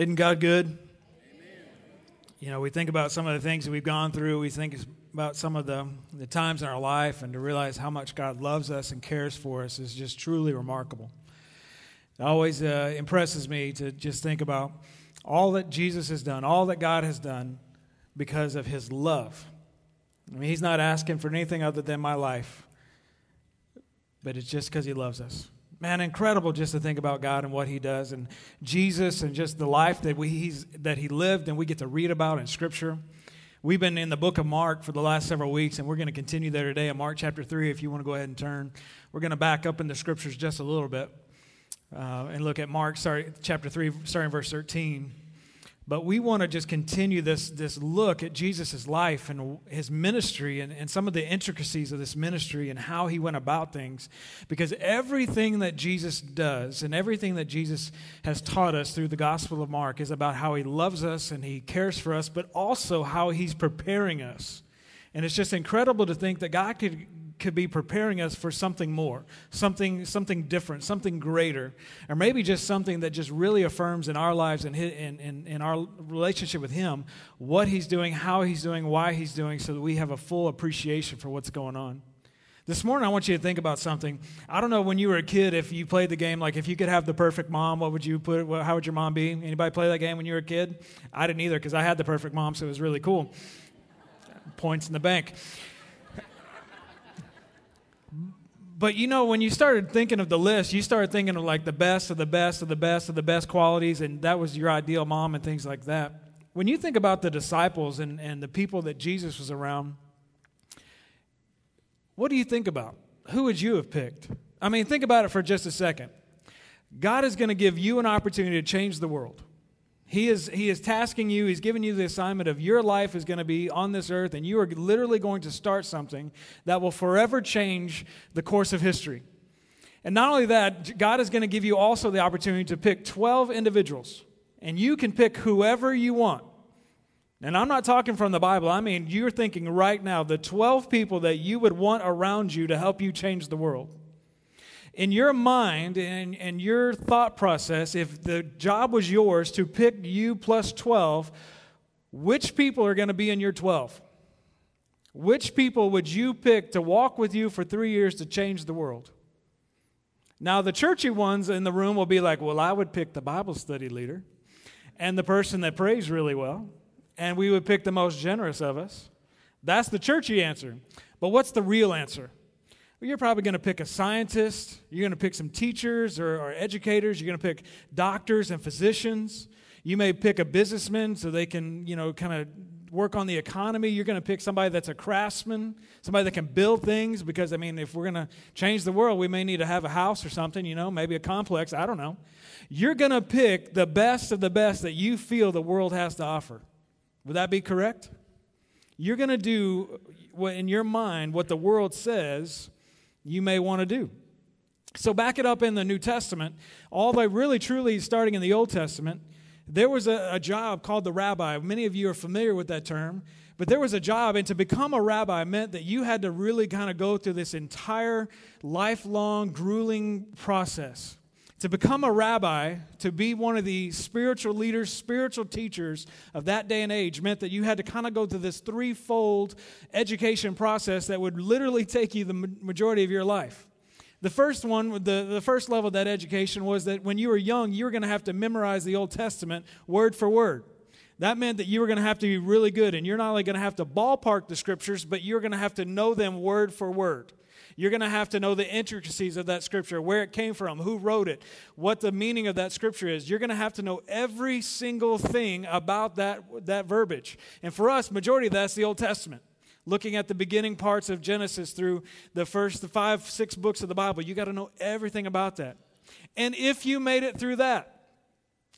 Isn't God good? Amen. You know, we think about some of the things that we've gone through. We think about some of the times in our life, and to realize how much God loves us and cares for us is just truly remarkable. It always impresses me to just think about all that Jesus has done, all that God has done because of his love. I mean, he's not asking for anything other than my life, but it's just because he loves us. Man, incredible just to think about God and what he does, and Jesus, and just the life that he lived and we get to read about in Scripture. We've been in the book of Mark for the last several weeks, and we're going to continue there today in Mark chapter 3, if you want to go ahead and turn. We're going to back up in the Scriptures just a little bit and look at Mark chapter 3, starting verse 13. But we want to just continue this look at Jesus' life and his ministry and some of the intricacies of this ministry and how he went about things. Because everything that Jesus does and everything that Jesus has taught us through the Gospel of Mark is about how he loves us and he cares for us, but also how he's preparing us. And it's just incredible to think that God could be preparing us for something more, something different, something greater, or maybe just something that just really affirms in our lives and in our relationship with him, what he's doing, how he's doing, why he's doing, so that we have a full appreciation for what's going on. This morning, I want you to think about something. I don't know when you were a kid if you played the game, like if you could have the perfect mom, what would you put? How would your mom be? Anybody play that game when you were a kid? I didn't either, because I had the perfect mom, so it was really cool. Points in the bank. But, you know, when you started thinking of the list, you started thinking of, like, the best of the best of the best of the best qualities, and that was your ideal mom and things like that. When you think about the disciples and the people that Jesus was around, what do you think about? Who would you have picked? I mean, think about it for just a second. God is going to give you an opportunity to change the world. He is tasking you. He's giving you the assignment of your life is going to be on this earth, and you are literally going to start something that will forever change the course of history. And not only that, God is going to give you also the opportunity to pick 12 individuals, and you can pick whoever you want. And I'm not talking from the Bible. I mean, you're thinking right now the 12 people that you would want around you to help you change the world. In your mind and your thought process, if the job was yours to pick you plus 12, which people are going to be in your 12? Which people would you pick to walk with you for 3 years to change the world? Now, the churchy ones in the room will be like, well, I would pick the Bible study leader and the person that prays really well, and we would pick the most generous of us. That's the churchy answer. But what's the real answer? Well, you're probably going to pick a scientist, you're going to pick some teachers or educators, you're going to pick doctors and physicians, you may pick a businessman so they can, you know, kind of work on the economy, you're going to pick somebody that's a craftsman, somebody that can build things, because, I mean, if we're going to change the world, we may need to have a house or something, you know, maybe a complex, I don't know. You're going to pick the best of the best that you feel the world has to offer. Would that be correct? You're going to do, in your mind, what the world says you may want to do. So back it up in the New Testament, all the way really truly starting in the Old Testament, there was a job called the rabbi. Many of you are familiar with that term, but there was a job, and to become a rabbi meant that you had to really kind of go through this entire lifelong grueling process. To become a rabbi, to be one of the spiritual leaders, spiritual teachers of that day and age meant that you had to kind of go through this threefold education process that would literally take you the majority of your life. The first one, the first level of that education was that when you were young, you were going to have to memorize the Old Testament word for word. That meant that you were going to have to be really good, and you're not only going to have to ballpark the scriptures, but you're going to have to know them word for word. You're going to have to know the intricacies of that scripture, where it came from, who wrote it, what the meaning of that scripture is. You're going to have to know every single thing about that verbiage. And for us, majority of that's the Old Testament. Looking at the beginning parts of Genesis through the first 5-6 books of the Bible, you got to know everything about that. And if you made it through that,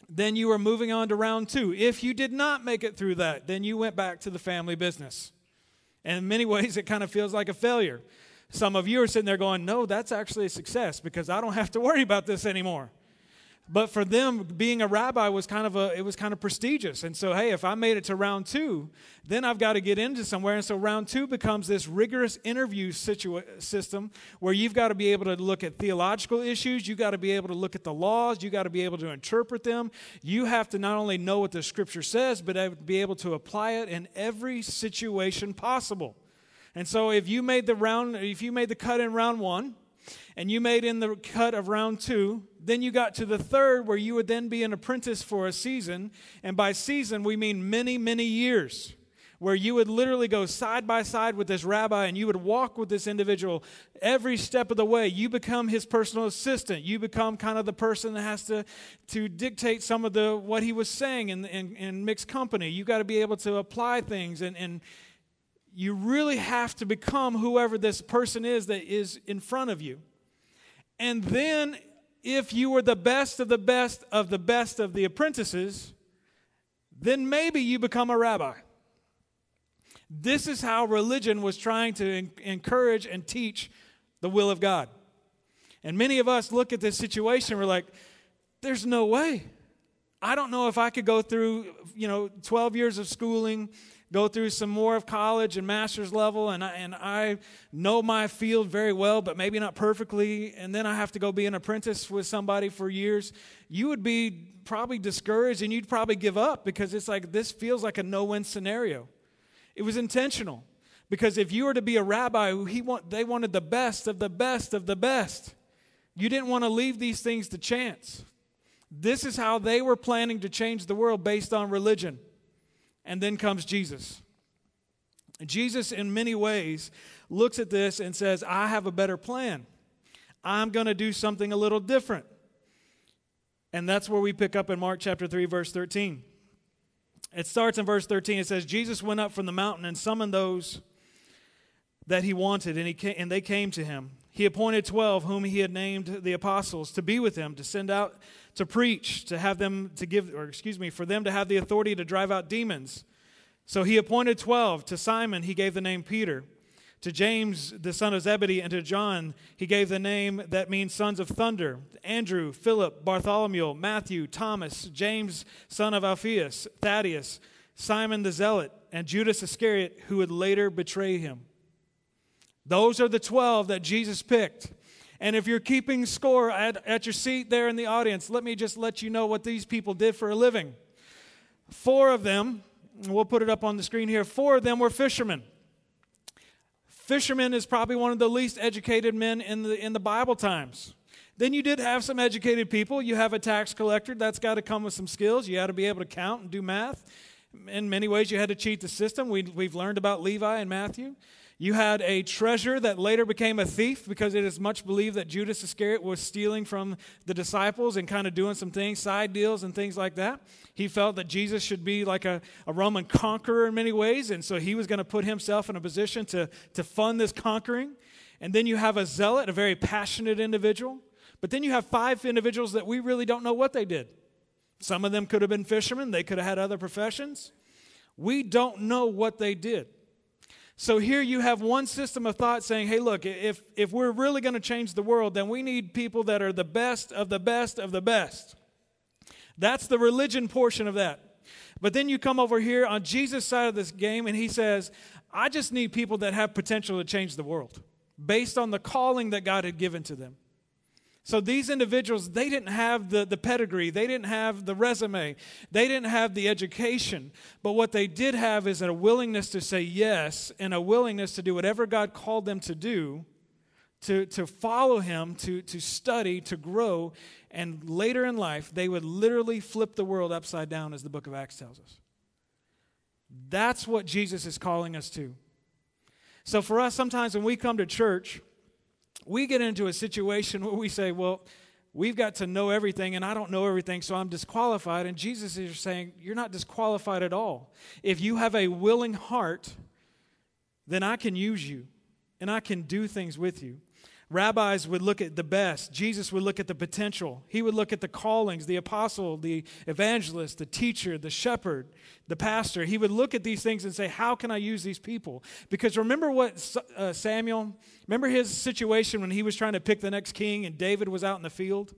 then you were moving on to round 2. If you did not make it through that, then you went back to the family business. And in many ways, it kind of feels like a failure. Some of you are sitting there going, no, that's actually a success because I don't have to worry about this anymore. But for them, being a rabbi was kind of prestigious. And so, hey, if I made it to round two, then I've got to get into somewhere. And so round two becomes this rigorous interview system where you've got to be able to look at theological issues. You've got to be able to look at the laws. You've got to be able to interpret them. You have to not only know what the Scripture says, but be able to apply it in every situation possible. And so if you made the cut in round one, and you made in the cut of round two, then you got to the third where you would then be an apprentice for a season. And by season, we mean many, many years, where you would literally go side by side with this rabbi and you would walk with this individual every step of the way. You become his personal assistant. You become kind of the person that has to dictate some of what he was saying in mixed company. You got to be able to apply things and you really have to become whoever this person is that is in front of you. And then if you were the best of the best of the best of the apprentices, then maybe you become a rabbi. This is how religion was trying to encourage and teach the will of God. And many of us look at this situation, we're like, there's no way. I don't know if I could go through, 12 years of schooling, go through some more of college and master's level, and I know my field very well, but maybe not perfectly, and then I have to go be an apprentice with somebody for years. You would be probably discouraged, and you'd probably give up because it's like this feels like a no-win scenario. It was intentional because if you were to be a rabbi, they wanted the best of the best of the best. You didn't want to leave these things to chance. This is how they were planning to change the world based on religion. And then comes Jesus. Jesus, in many ways, looks at this and says, I have a better plan. I'm going to do something a little different. And that's where we pick up in Mark chapter 3, verse 13. It starts in verse 13. It says, Jesus went up from the mountain and summoned those that he wanted, and they came to him. He appointed 12, whom he had named the apostles, to be with him, to send out to preach, for them to have the authority to drive out demons. So he appointed 12. To Simon he gave the name Peter. To James, the son of Zebedee, and to John he gave the name that means sons of thunder. Andrew, Philip, Bartholomew, Matthew, Thomas, James, son of Alphaeus, Thaddeus, Simon the Zealot, and Judas Iscariot, who would later betray him. Those are the 12 that Jesus picked. And if you're keeping score at your seat there in the audience, let me just let you know what these people did for a living. 4 of them, we'll put it up on the screen here, 4 of them were fishermen. Fishermen is probably one of the least educated men in the Bible times. Then you did have some educated people. You have a tax collector. That's got to come with some skills. You had to be able to count and do math. In many ways, you had to cheat the system. We've learned about Levi and Matthew. You had a treasurer that later became a thief because it is much believed that Judas Iscariot was stealing from the disciples and kind of doing some things, side deals and things like that. He felt that Jesus should be like a Roman conqueror in many ways, and so he was going to put himself in a position to fund this conquering. And then you have a zealot, a very passionate individual. But then you have 5 individuals that we really don't know what they did. Some of them could have been fishermen. They could have had other professions. We don't know what they did. So here you have one system of thought saying, hey, look, if we're really going to change the world, then we need people that are the best of the best of the best. That's the religion portion of that. But then you come over here on Jesus' side of this game, and he says, I just need people that have potential to change the world based on the calling that God had given to them. So these individuals, they didn't have the pedigree. They didn't have the resume. They didn't have the education. But what they did have is a willingness to say yes and a willingness to do whatever God called them to do, to follow him, to study, to grow. And later in life, they would literally flip the world upside down, as the book of Acts tells us. That's what Jesus is calling us to. So for us, sometimes when we come to church, we get into a situation where we say, well, we've got to know everything, and I don't know everything, so I'm disqualified. And Jesus is saying, you're not disqualified at all. If you have a willing heart, then I can use you, and I can do things with you. Rabbis would look at the best. Jesus would look at the potential. He would look at the callings, the apostle, the evangelist, the teacher, the shepherd, the pastor. He would look at these things and say, how can I use these people? Because remember what Samuel, remember his situation when he was trying to pick the next king and David was out in the field?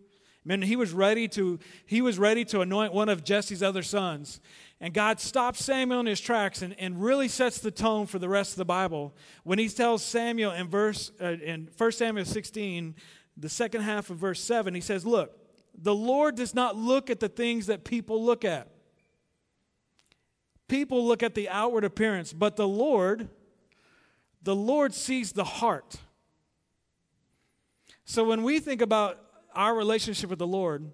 Man, he was ready to anoint one of Jesse's other sons. And God stops Samuel in his tracks and really sets the tone for the rest of the Bible when he tells Samuel in 1 Samuel 16, the second half of verse 7, he says, look, the Lord does not look at the things that people look at. People look at the outward appearance, but the Lord sees the heart. So when we think about our relationship with the Lord,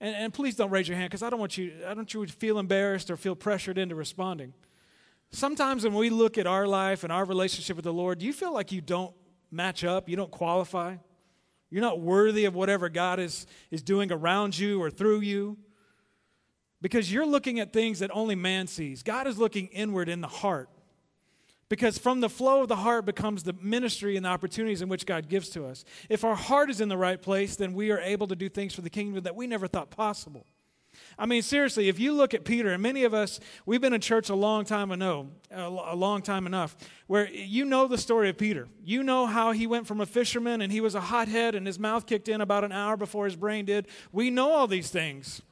and please don't raise your hand because I don't want you to feel embarrassed or feel pressured into responding. Sometimes when we look at our life and our relationship with the Lord, do you feel like you don't match up, you don't qualify? You're not worthy of whatever God is doing around you or through you? Because you're looking at things that only man sees. God is looking inward in the heart. Because from the flow of the heart becomes the ministry and the opportunities in which God gives to us. If our heart is in the right place, then we are able to do things for the kingdom that we never thought possible. I mean, seriously, if you look at Peter, and many of us, we've been in church a long time enough, where you know the story of Peter. You know how he went from a fisherman and he was a hothead and his mouth kicked in about an hour before his brain did. We know all these things.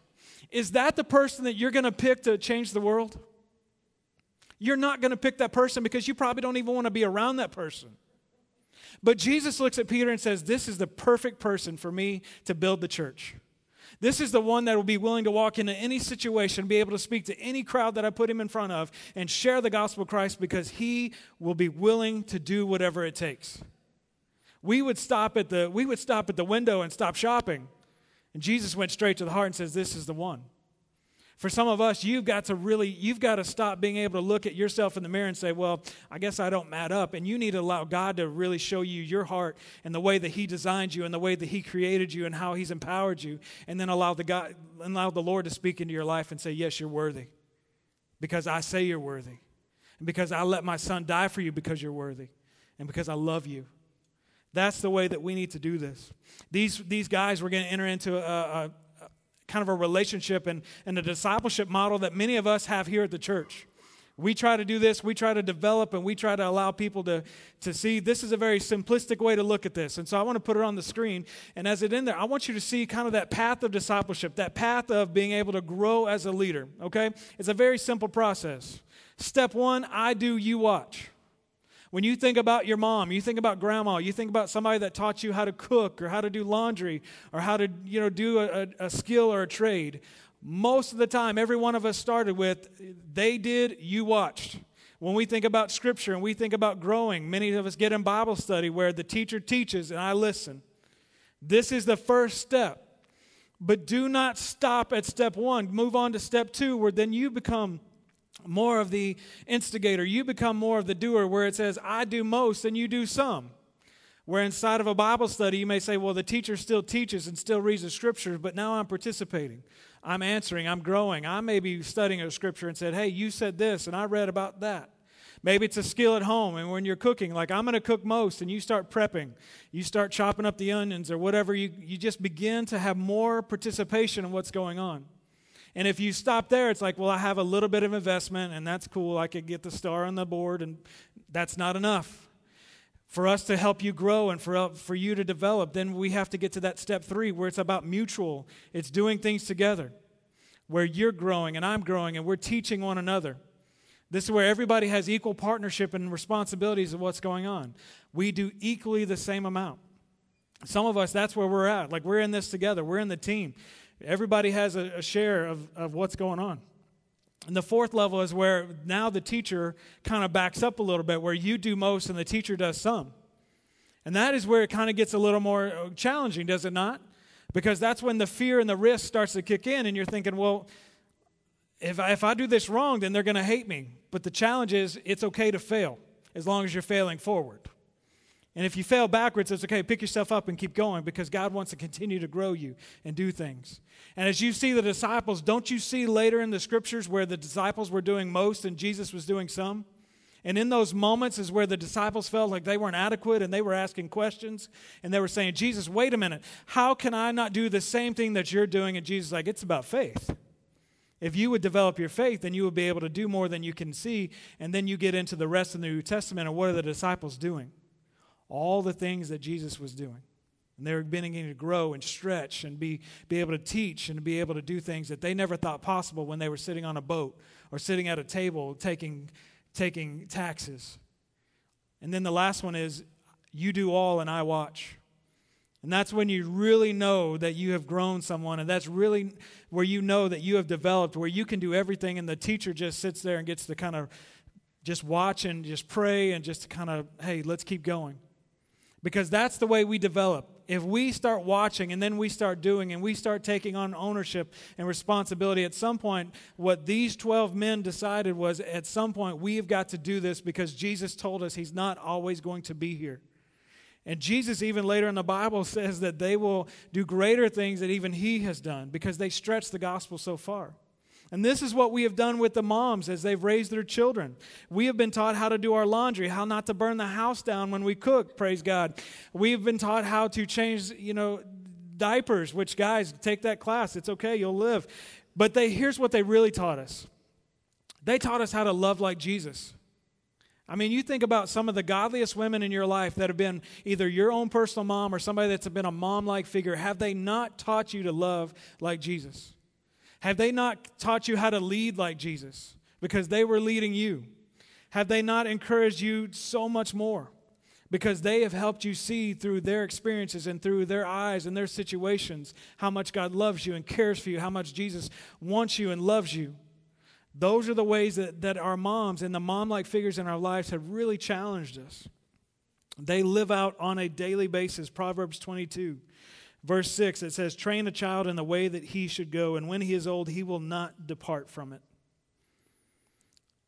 Is that the person that you're going to pick to change the world? You're not going to pick that person because you probably don't even want to be around that person. But Jesus looks at Peter and says, this is the perfect person for me to build the church. This is the one that will be willing to walk into any situation, be able to speak to any crowd that I put him in front of, and share the gospel of Christ because he will be willing to do whatever it takes. We would stop at the window and stop shopping. And Jesus went straight to the heart and says, this is the one. For some of us, you've got to stop being able to look at yourself in the mirror and say, well, I guess I don't mat up. And you need to allow God to really show you your heart and the way that he designed you and the way that he created you and how he's empowered you. And then allow the Lord to speak into your life and say, yes, you're worthy because I say you're worthy and because I let my son die for you because you're worthy and because I love you. That's the way that we need to do this. These guys were going to enter into a kind of a relationship and a discipleship model that many of us have here at the church. We try to do this, we try to develop, and we try to allow people to see. This is a very simplistic way to look at this. And so I want to put it on the screen. And as it in there, I want you to see kind of that path of discipleship, that path of being able to grow as a leader, okay? It's a very simple process. Step one, I do, you watch. When you think about your mom, you think about grandma, you think about somebody that taught you how to cook or how to do laundry or how to, do a skill or a trade. Most of the time, every one of us started with, they did, you watched. When we think about Scripture and we think about growing, many of us get in Bible study where the teacher teaches and I listen. This is the first step. But do not stop at step one. Move on to step two, where then you become more of the instigator. You become more of the doer, where it says, I do most and you do some. Where inside of a Bible study, you may say, well, the teacher still teaches and still reads the Scriptures, but now I'm participating. I'm answering. I'm growing. I may be studying a Scripture and said, hey, you said this, and I read about that. Maybe it's a skill at home, and when you're cooking, like I'm going to cook most, and you start prepping. You start chopping up the onions or whatever. You just begin to have more participation in what's going on. And if you stop there, it's like, well, I have a little bit of investment, and that's cool. I could get the star on the board, and that's not enough. For us to help you grow and for you to develop, then we have to get to that step three where it's about mutual. It's doing things together, where you're growing and I'm growing and we're teaching one another. This is where everybody has equal partnership and responsibilities of what's going on. We do equally the same amount. Some of us, that's where we're at. Like we're in this together. We're in the team. Everybody has a share of what's going on. And the fourth level is where now the teacher kind of backs up a little bit, where you do most and the teacher does some. And that is where it kind of gets a little more challenging, does it not? Because that's when the fear and the risk starts to kick in, and you're thinking, well, if I do this wrong, then they're going to hate me. But the challenge is it's okay to fail as long as you're failing forward. And if you fail backwards, it's okay. Pick yourself up and keep going because God wants to continue to grow you and do things. And as you see the disciples, don't you see later in the Scriptures where the disciples were doing most and Jesus was doing some? And in those moments is where the disciples felt like they weren't adequate and they were asking questions and they were saying, Jesus, wait a minute. How can I not do the same thing that you're doing? And Jesus is like, it's about faith. If you would develop your faith, then you would be able to do more than you can see. And then you get into the rest of the New Testament and what are the disciples doing? All the things that Jesus was doing. And they were beginning to grow and stretch and be able to teach and be able to do things that they never thought possible when they were sitting on a boat or sitting at a table taking taxes. And then the last one is, you do all and I watch. And that's when you really know that you have grown someone, and that's really where you know that you have developed, where you can do everything, and the teacher just sits there and gets to kind of just watch and just pray and just kind of, hey, let's keep going. Because that's the way we develop. If we start watching and then we start doing and we start taking on ownership and responsibility, at some point, what these 12 men decided was, at some point, we have got to do this because Jesus told us he's not always going to be here. And Jesus, even later in the Bible, says that they will do greater things than even he has done because they stretched the gospel so far. And this is what we have done with the moms as they've raised their children. We have been taught how to do our laundry, how not to burn the house down when we cook, praise God. We've been taught how to change, diapers, which, guys, take that class. It's okay, you'll live. But here's what they really taught us. They taught us how to love like Jesus. I mean, you think about some of the godliest women in your life that have been either your own personal mom or somebody that's been a mom-like figure. Have they not taught you to love like Jesus? Have they not taught you how to lead like Jesus? Because they were leading you. Have they not encouraged you so much more? Because they have helped you see through their experiences and through their eyes and their situations how much God loves you and cares for you, how much Jesus wants you and loves you. Those are the ways that our moms and the mom-like figures in our lives have really challenged us. They live out on a daily basis. Proverbs 22, verse 6, it says, "Train a child in the way that he should go, and when he is old, he will not depart from it."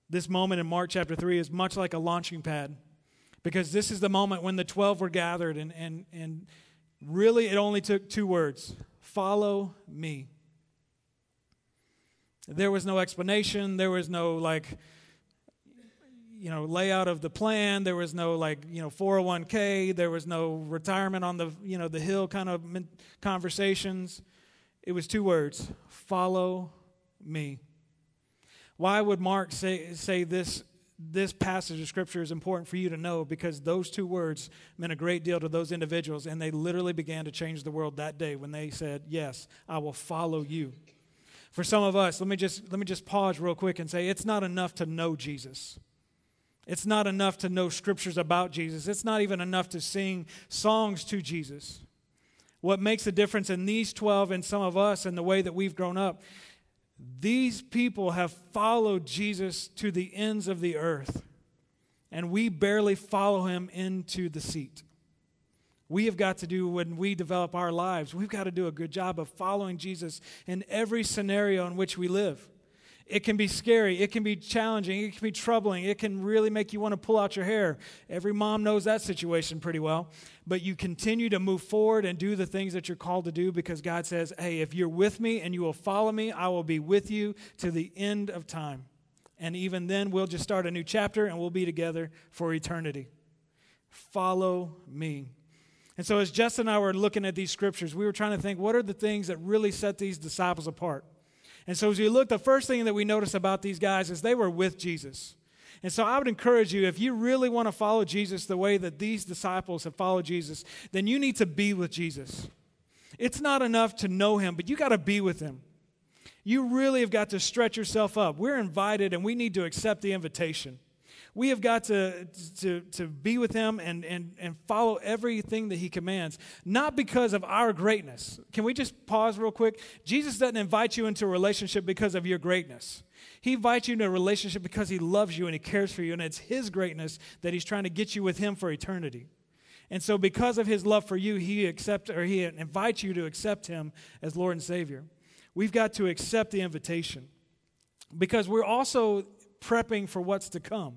This moment in Mark chapter 3 is much like a launching pad, because this is the moment when the 12 were gathered, and really it only took two words: follow me. There was no explanation. There was no, layout of the plan. There was no, 401k. There was no retirement on the, the hill kind of conversations. It was two words: follow me. Why would Mark say this passage of Scripture is important for you to know? Because those two words meant a great deal to those individuals, and they literally began to change the world that day when they said, "Yes, I will follow you." For some of us, let me just pause real quick and say, it's not enough to know Jesus. It's not enough to know scriptures about Jesus. It's not even enough to sing songs to Jesus. What makes a difference in these 12 and some of us and the way that we've grown up, these people have followed Jesus to the ends of the earth, and we barely follow him into the seat. We have got to do, when we develop our lives, we've got to do a good job of following Jesus in every scenario in which we live. It can be scary. It can be challenging. It can be troubling. It can really make you want to pull out your hair. Every mom knows that situation pretty well. But you continue to move forward and do the things that you're called to do, because God says, hey, if you're with me and you will follow me, I will be with you to the end of time. And even then, we'll just start a new chapter and we'll be together for eternity. Follow me. And so as Justin and I were looking at these scriptures, we were trying to think, what are the things that really set these disciples apart? And so as we look, the first thing that we notice about these guys is they were with Jesus. And so I would encourage you, if you really want to follow Jesus the way that these disciples have followed Jesus, then you need to be with Jesus. It's not enough to know him, but you got to be with him. You really have got to stretch yourself up. We're invited, and we need to accept the invitation. We have got to be with him and follow everything that he commands, not because of our greatness. Can we just pause real quick? Jesus doesn't invite you into a relationship because of your greatness. He invites you into a relationship because he loves you and he cares for you, and it's his greatness that he's trying to get you with him for eternity. And so because of his love for you, he invites you to accept him as Lord and Savior. We've got to accept the invitation because we're also prepping for what's to come.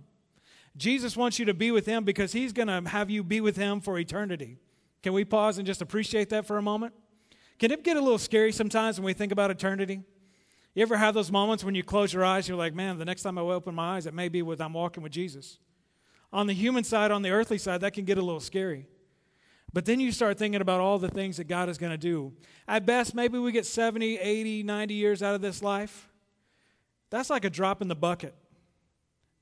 Jesus wants you to be with him because he's going to have you be with him for eternity. Can we pause and just appreciate that for a moment? Can it get a little scary sometimes when we think about eternity? You ever have those moments when you close your eyes, you're like, man, the next time I open my eyes, it may be when I'm walking with Jesus. On the human side, on the earthly side, that can get a little scary. But then you start thinking about all the things that God is going to do. At best, maybe we get 70, 80, 90 years out of this life. That's like a drop in the bucket.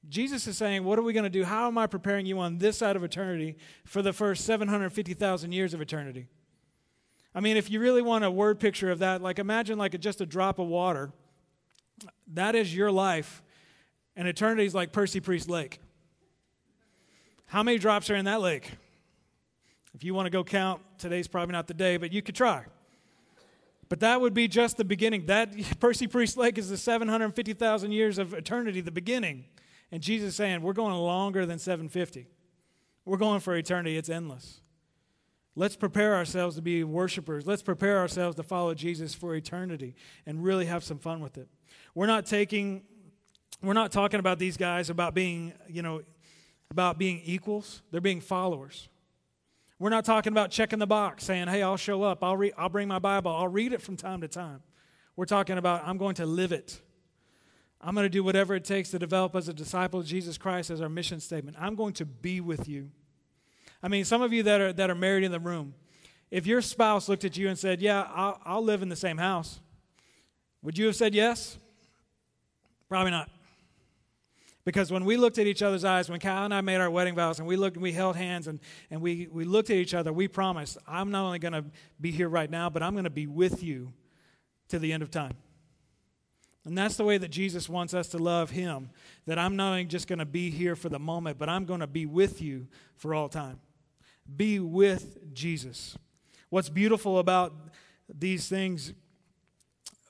Jesus is saying, what are we going to do? How am I preparing you on this side of eternity for the first 750,000 years of eternity? I mean, if you really want a word picture of that, like imagine like just a drop of water. That is your life, and eternity is like Percy Priest Lake. How many drops are in that lake? If you want to go count, today's probably not the day, but you could try. But that would be just the beginning. That Percy Priest Lake is the 750,000 years of eternity, the beginning. And Jesus is saying, we're going longer than 750. We're going for eternity. It's endless. Let's prepare ourselves to be worshipers. Let's prepare ourselves to follow Jesus for eternity and really have some fun with it. We're not talking about these guys about being, about being equals. They're being followers. We're not talking about checking the box, saying, hey, I'll show up, I'll bring my Bible, I'll read it from time to time. We're talking about I'm going to live it. I'm going to do whatever it takes to develop as a disciple of Jesus Christ as our mission statement. I'm going to be with you. I mean, some of you that are married in the room, if your spouse looked at you and said, yeah, I'll live in the same house, would you have said yes? Probably not. Because when we looked at each other's eyes, when Kyle and I made our wedding vows and we looked and we held hands and we looked at each other, we promised, I'm not only going to be here right now, but I'm going to be with you to the end of time. And that's the way that Jesus wants us to love him, that I'm not only just going to be here for the moment, but I'm going to be with you for all time. Be with Jesus. What's beautiful about these things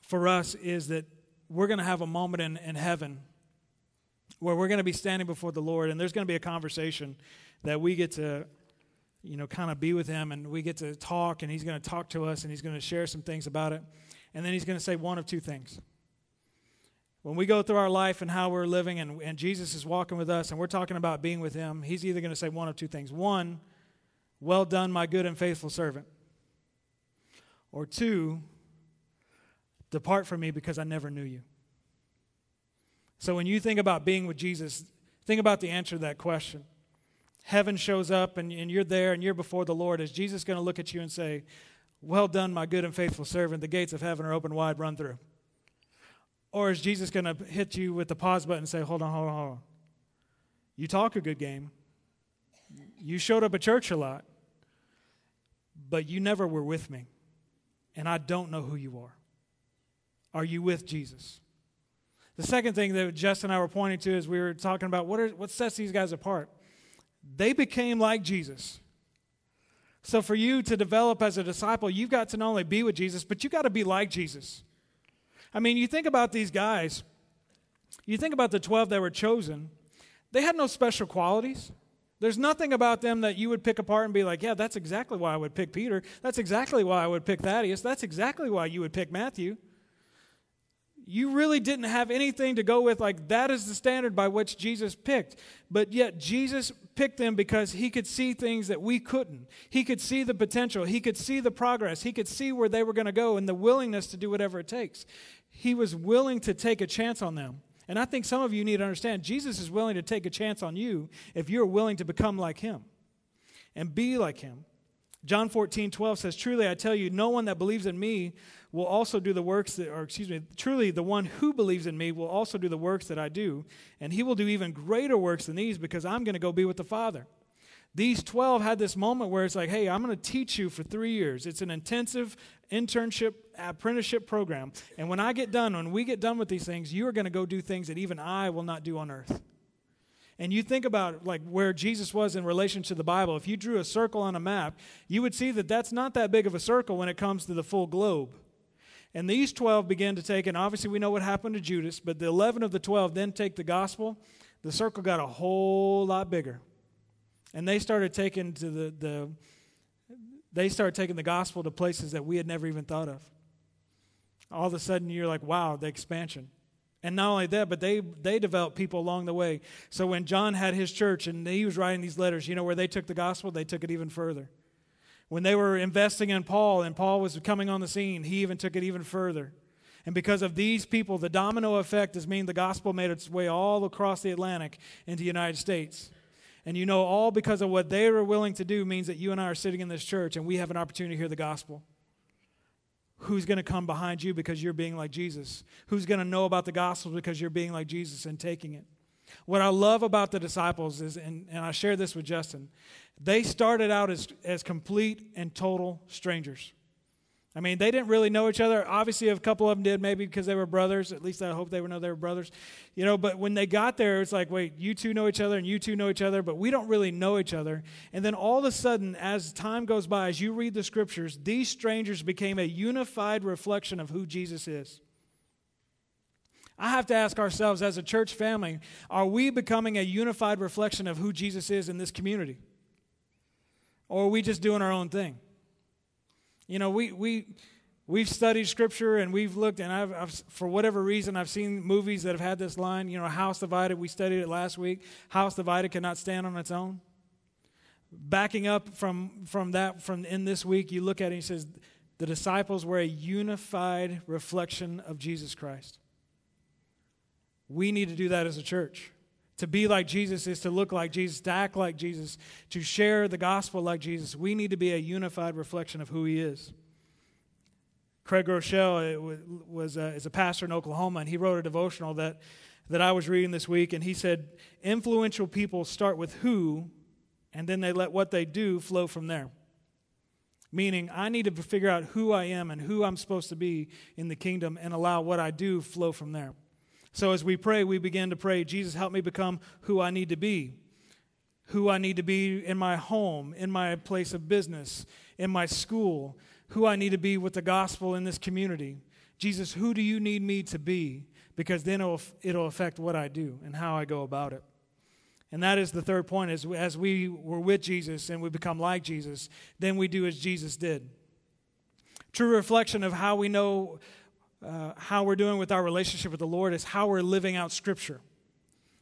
for us is that we're going to have a moment in heaven where we're going to be standing before the Lord, and there's going to be a conversation that we get to, kind of be with him, and we get to talk, and he's going to talk to us, and he's going to share some things about it, and then he's going to say one of two things. When we go through our life and how we're living, and Jesus is walking with us, and we're talking about being with him, he's either going to say one of two things. One, well done, my good and faithful servant. Or two, depart from me because I never knew you. So when you think about being with Jesus, think about the answer to that question. Heaven shows up and you're there and you're before the Lord. Is Jesus going to look at you and say, well done, my good and faithful servant. The gates of heaven are open wide, run through. Or is Jesus going to hit you with the pause button and say, hold on. You talk a good game. You showed up at church a lot, but you never were with me. And I don't know who you are. Are you with Jesus? The second thing that Justin and I were pointing to is we were talking about what sets these guys apart. They became like Jesus. So for you to develop as a disciple, you've got to not only be with Jesus, but you've got to be like Jesus. I mean, you think about these guys. You think about the 12 that were chosen. They had no special qualities. There's nothing about them that you would pick apart and be like, yeah, that's exactly why I would pick Peter. That's exactly why I would pick Thaddeus. That's exactly why you would pick Matthew. You really didn't have anything to go with, like that is the standard by which Jesus picked. But yet Jesus picked them because he could see things that we couldn't. He could see the potential. He could see the progress. He could see where they were going to go and the willingness to do whatever it takes. He was willing to take a chance on them. And I think some of you need to understand, Jesus is willing to take a chance on you if you're willing to become like him and be like him. John 14:12 says, truly I tell you, no one that believes in me will also do the works that, or excuse me, truly the one who believes in me will also do the works that I do, and he will do even greater works than these because I'm going to go be with the Father. These 12 had this moment where it's like, hey, I'm going to teach you for 3 years. It's an intensive internship, apprenticeship program, and when we get done with these things, you are going to go do things that even I will not do on earth. And you think about like where Jesus was in relation to the Bible. If you drew a circle on a map, you would see that that's not that big of a circle when it comes to the full globe. And these 12 began to take, and obviously we know what happened to Judas, but the 11 of the 12 then take the gospel. The circle got a whole lot bigger. And they started taking the gospel to places that we had never even thought of. All of a sudden you're like, wow, the expansion. And not only that, but they developed people along the way. So when John had his church and he was writing these letters, where they took the gospel, they took it even further. When they were investing in Paul and Paul was coming on the scene, he even took it even further. And because of these people, the domino effect is meaning the gospel made its way all across the Atlantic into the United States. And all because of what they were willing to do means that you and I are sitting in this church and we have an opportunity to hear the gospel. Who's going to come behind you because you're being like Jesus? Who's going to know about the gospel because you're being like Jesus and taking it? What I love about the disciples is, and I shared this with Justin, they started out as complete and total strangers. I mean, they didn't really know each other. Obviously, a couple of them did, maybe because they were brothers. At least I hope they would know they were brothers. You know, but when they got there, it's like, wait, you two know each other and you two know each other, but we don't really know each other. And then all of a sudden, as time goes by, as you read the scriptures, these strangers became a unified reflection of who Jesus is. I have to ask ourselves as a church family, are we becoming a unified reflection of who Jesus is in this community? Or are we just doing our own thing? You know, we've studied Scripture and we've looked, and I've for whatever reason, I've seen movies that have had this line, you know, house divided, we studied it last week, house divided cannot stand on its own. Backing up from in this week, you look at it and it says, the disciples were a unified reflection of Jesus Christ. We need to do that as a church. To be like Jesus is to look like Jesus, to act like Jesus, to share the gospel like Jesus. We need to be a unified reflection of who he is. Craig Rochelle is a pastor in Oklahoma, and he wrote a devotional that I was reading this week, and he said, influential people start with who, and then they let what they do flow from there. Meaning, I need to figure out who I am and who I'm supposed to be in the kingdom and allow what I do flow from there. So as we pray, we begin to pray, Jesus, help me become who I need to be. Who I need to be in my home, in my place of business, in my school. Who I need to be with the gospel in this community. Jesus, who do you need me to be? Because then it'll affect what I do and how I go about it. And that is the third point. As we were with Jesus and we become like Jesus, then we do as Jesus did. True reflection of how we know how we're doing with our relationship with the Lord is how we're living out Scripture.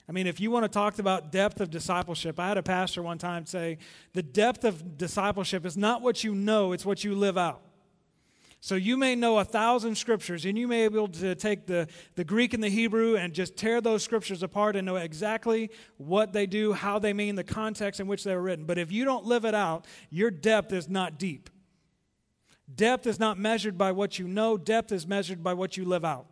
I mean, if you want to talk about depth of discipleship, I had a pastor one time say, the depth of discipleship is not what you know, it's what you live out. So you may know 1,000 scriptures, and you may be able to take the Greek and the Hebrew and just tear those scriptures apart and know exactly what they do, how they mean, the context in which they were written. But if you don't live it out, your depth is not deep. Depth is not measured by what you know. Depth is measured by what you live out.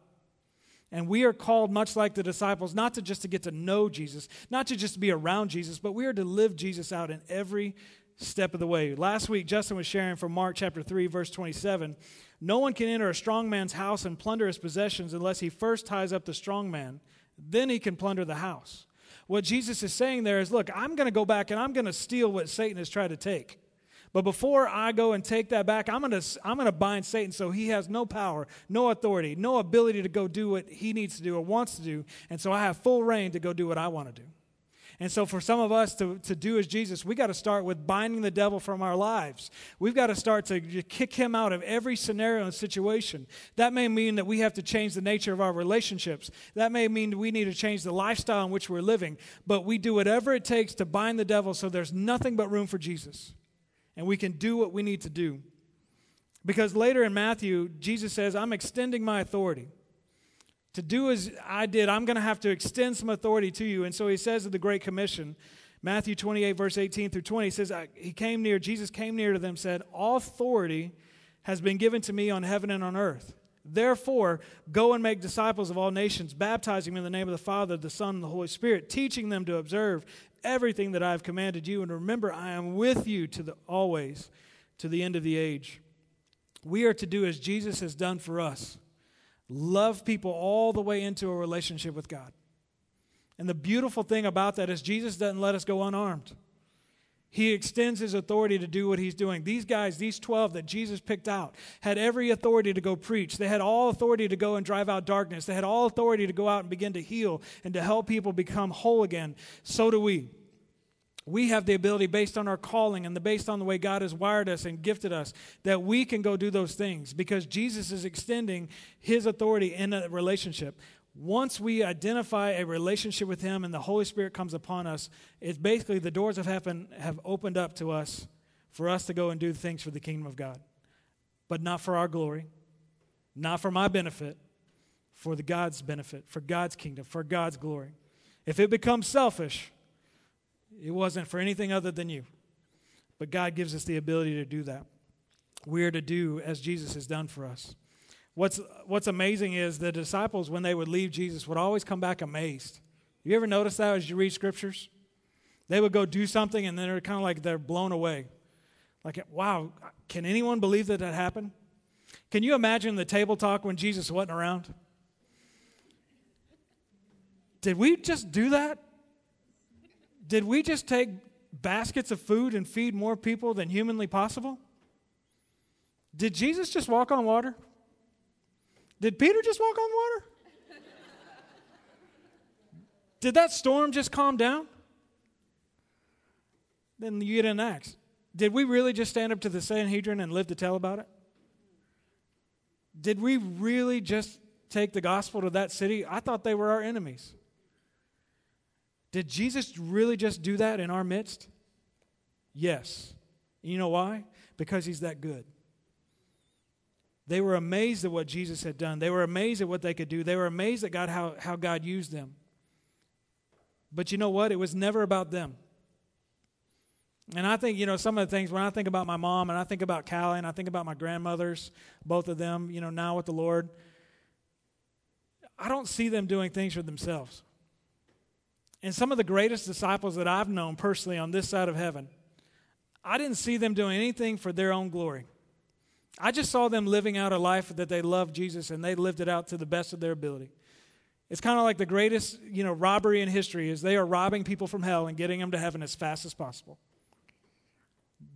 And we are called, much like the disciples, not to just to get to know Jesus, not to just be around Jesus, but we are to live Jesus out in every step of the way. Last week, Justin was sharing from Mark chapter 3, verse 27. No one can enter a strong man's house and plunder his possessions unless he first ties up the strong man. Then he can plunder the house. What Jesus is saying there is, look, I'm going to go back and I'm going to steal what Satan has tried to take. But before I go and take that back, I'm going to bind Satan so he has no power, no authority, no ability to go do what he needs to do or wants to do. And so I have full reign to go do what I want to do. And so for some of us to do as Jesus, we got to start with binding the devil from our lives. We've got to start to kick him out of every scenario and situation. That may mean that we have to change the nature of our relationships. That may mean we need to change the lifestyle in which we're living. But we do whatever it takes to bind the devil so there's nothing but room for Jesus. And we can do what we need to do. Because later in Matthew, Jesus says, I'm extending my authority. To do as I did, I'm going to have to extend some authority to you. And so he says in the Great Commission, Matthew 28, verse 18 through 20, he says, Jesus came near to them, said, all authority has been given to me on heaven and on earth. Therefore, go and make disciples of all nations, baptizing them in the name of the Father, the Son, and the Holy Spirit, teaching them to observe everything that I have commanded you, and remember, I am with you always to the end of the age. We are to do as Jesus has done for us. Love people all the way into a relationship with God. And the beautiful thing about that is Jesus doesn't let us go unarmed. He extends his authority to do what he's doing. These guys, these 12 that Jesus picked out, had every authority to go preach. They had all authority to go and drive out darkness. They had all authority to go out and begin to heal and to help people become whole again. So do we. We have the ability, based on our calling and based on the way God has wired us and gifted us, that we can go do those things because Jesus is extending his authority in a relationship. Once we identify a relationship with him and the Holy Spirit comes upon us, it's basically the doors of heaven have opened up to us for us to go and do things for the kingdom of God. But not for our glory, not for my benefit, for the God's benefit, for God's kingdom, for God's glory. If it becomes selfish, it wasn't for anything other than you. But God gives us the ability to do that. We are to do as Jesus has done for us. What's amazing is the disciples, when they would leave Jesus, would always come back amazed. You ever notice that as you read scriptures? They would go do something, and then they're kind of like they're blown away. Like, wow, can anyone believe that happened? Can you imagine the table talk when Jesus wasn't around? Did we just do that? Did we just take baskets of food and feed more people than humanly possible? Did Jesus just walk on water? Did Peter just walk on water? Did that storm just calm down? Then you get in Acts. Did we really just stand up to the Sanhedrin and live to tell about it? Did we really just take the gospel to that city? I thought they were our enemies. Did Jesus really just do that in our midst? Yes. You know why? Because he's that good. They were amazed at what Jesus had done. They were amazed at what they could do. They were amazed at God, how God used them. But you know what? It was never about them. And I think, some of the things, when I think about my mom and I think about Callie and I think about my grandmothers, both of them, now with the Lord, I don't see them doing things for themselves. And some of the greatest disciples that I've known personally on this side of heaven, I didn't see them doing anything for their own glory. I just saw them living out a life that they loved Jesus and they lived it out to the best of their ability. It's kind of like the greatest, robbery in history is they are robbing people from hell and getting them to heaven as fast as possible.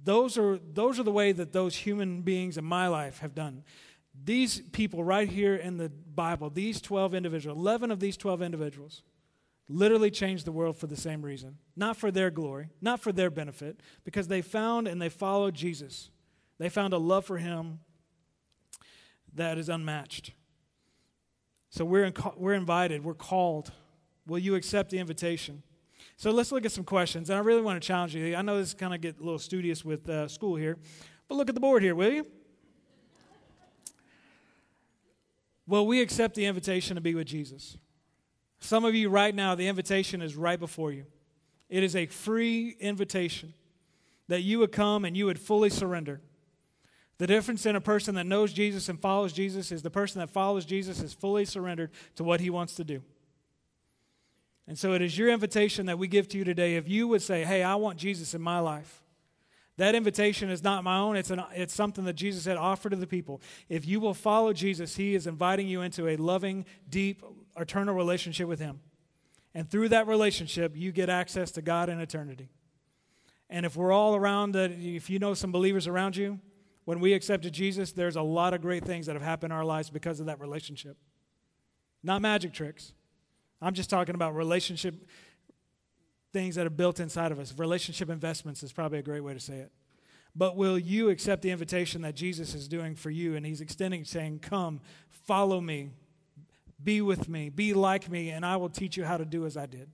Those are the way that those human beings in my life have done. These people right here in the Bible, these 12 individuals, 11 of these 12 individuals literally changed the world for the same reason. Not for their glory, not for their benefit, because they found and they followed Jesus. They found a love for him that is unmatched. So we're invited, we're called. Will you accept the invitation? So let's look at some questions, and I really want to challenge you. I know this kind of get a little studious with school here, but look at the board here, will you? Will we accept the invitation to be with Jesus? Some of you right now, the invitation is right before you. It is a free invitation that you would come and you would fully surrender. The difference in a person that knows Jesus and follows Jesus is the person that follows Jesus is fully surrendered to what he wants to do. And so it is your invitation that we give to you today. If you would say, hey, I want Jesus in my life, that invitation is not my own. It's something that Jesus had offered to the people. If you will follow Jesus, he is inviting you into a loving, deep, eternal relationship with him. And through that relationship, you get access to God in eternity. And if we're all around, if you know some believers around you, when we accepted Jesus, there's a lot of great things that have happened in our lives because of that relationship. Not magic tricks. I'm just talking about relationship things that are built inside of us. Relationship investments is probably a great way to say it. But will you accept the invitation that Jesus is doing for you? And he's extending, saying, come, follow me, be with me, be like me, and I will teach you how to do as I did.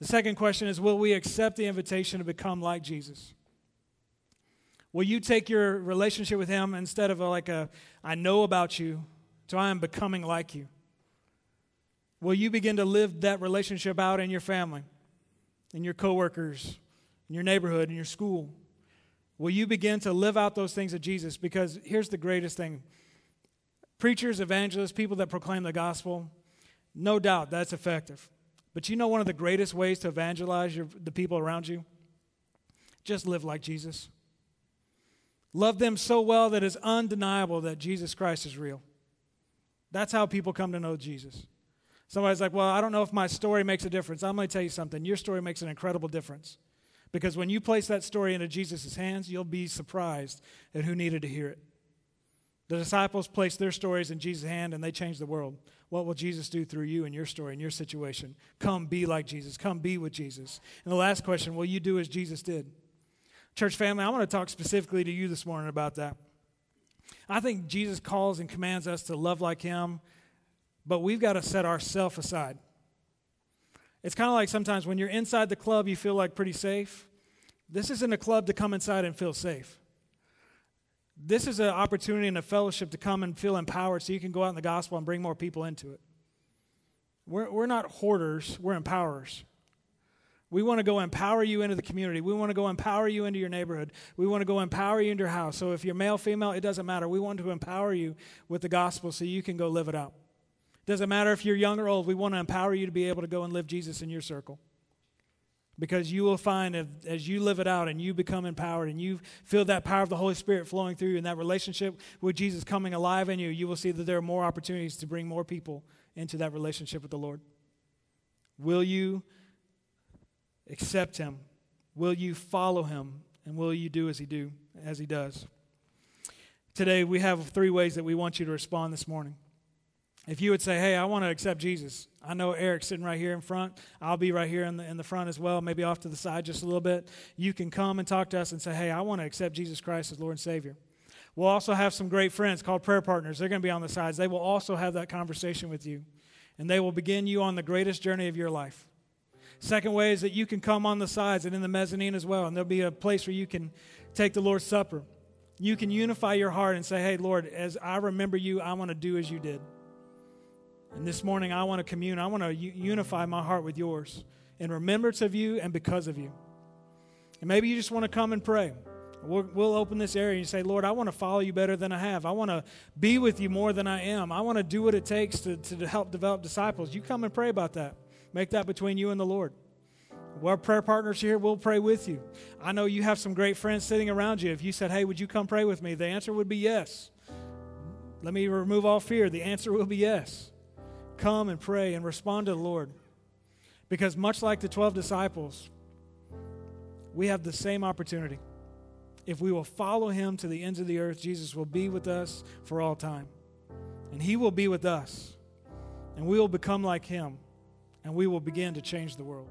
The second question is, will we accept the invitation to become like Jesus? Will you take your relationship with him instead of I know about you, to I am becoming like you? Will you begin to live that relationship out in your family, in your coworkers, in your neighborhood, in your school? Will you begin to live out those things of Jesus? Because here's the greatest thing. Preachers, evangelists, people that proclaim the gospel, no doubt that's effective. But one of the greatest ways to evangelize the people around you? Just live like Jesus. Love them so well that it's undeniable that Jesus Christ is real. That's how people come to know Jesus. Somebody's like, well, I don't know if my story makes a difference. I'm going to tell you something. Your story makes an incredible difference. Because when you place that story into Jesus' hands, you'll be surprised at who needed to hear it. The disciples placed their stories in Jesus' hand, and they changed the world. What will Jesus do through you and your story and your situation? Come be like Jesus. Come be with Jesus. And the last question, will you do as Jesus did? Church family, I want to talk specifically to you this morning about that. I think Jesus calls and commands us to love like him, but we've got to set ourselves aside. It's kind of like sometimes when you're inside the club, you feel like pretty safe. This isn't a club to come inside and feel safe. This is an opportunity and a fellowship to come and feel empowered so you can go out in the gospel and bring more people into it. We're not hoarders, we're empowerers. We want to go empower you into the community. We want to go empower you into your neighborhood. We want to go empower you into your house. So if you're male, female, it doesn't matter. We want to empower you with the gospel so you can go live it out. Doesn't matter if you're young or old. We want to empower you to be able to go and live Jesus in your circle. Because you will find as you live it out and you become empowered and you feel that power of the Holy Spirit flowing through you and that relationship with Jesus coming alive in you, you will see that there are more opportunities to bring more people into that relationship with the Lord. Will you accept him? Will you follow him? And will you do, as he does? Today, we have three ways that we want you to respond this morning. If you would say, hey, I want to accept Jesus. I know Eric's sitting right here in front. I'll be right here in the front as well, maybe off to the side just a little bit. You can come and talk to us and say, hey, I want to accept Jesus Christ as Lord and Savior. We'll also have some great friends called prayer partners. They're going to be on the sides. They will also have that conversation with you, and they will begin you on the greatest journey of your life. Second way is that you can come on the sides and in the mezzanine as well, and there'll be a place where you can take the Lord's Supper. You can unify your heart and say, hey, Lord, as I remember you, I want to do as you did. And this morning, I want to commune. I want to unify my heart with yours in remembrance of you and because of you. And maybe you just want to come and pray. We'll open this area and you say, Lord, I want to follow you better than I have. I want to be with you more than I am. I want to do what it takes to help develop disciples. You come and pray about that. Make that between you and the Lord. Our prayer partners here will pray with you. I know you have some great friends sitting around you. If you said, hey, would you come pray with me? The answer would be yes. Let me remove all fear. The answer will be yes. Come and pray and respond to the Lord. Because much like the 12 disciples, we have the same opportunity. If we will follow him to the ends of the earth, Jesus will be with us for all time. And he will be with us. And we will become like him. And we will begin to change the world.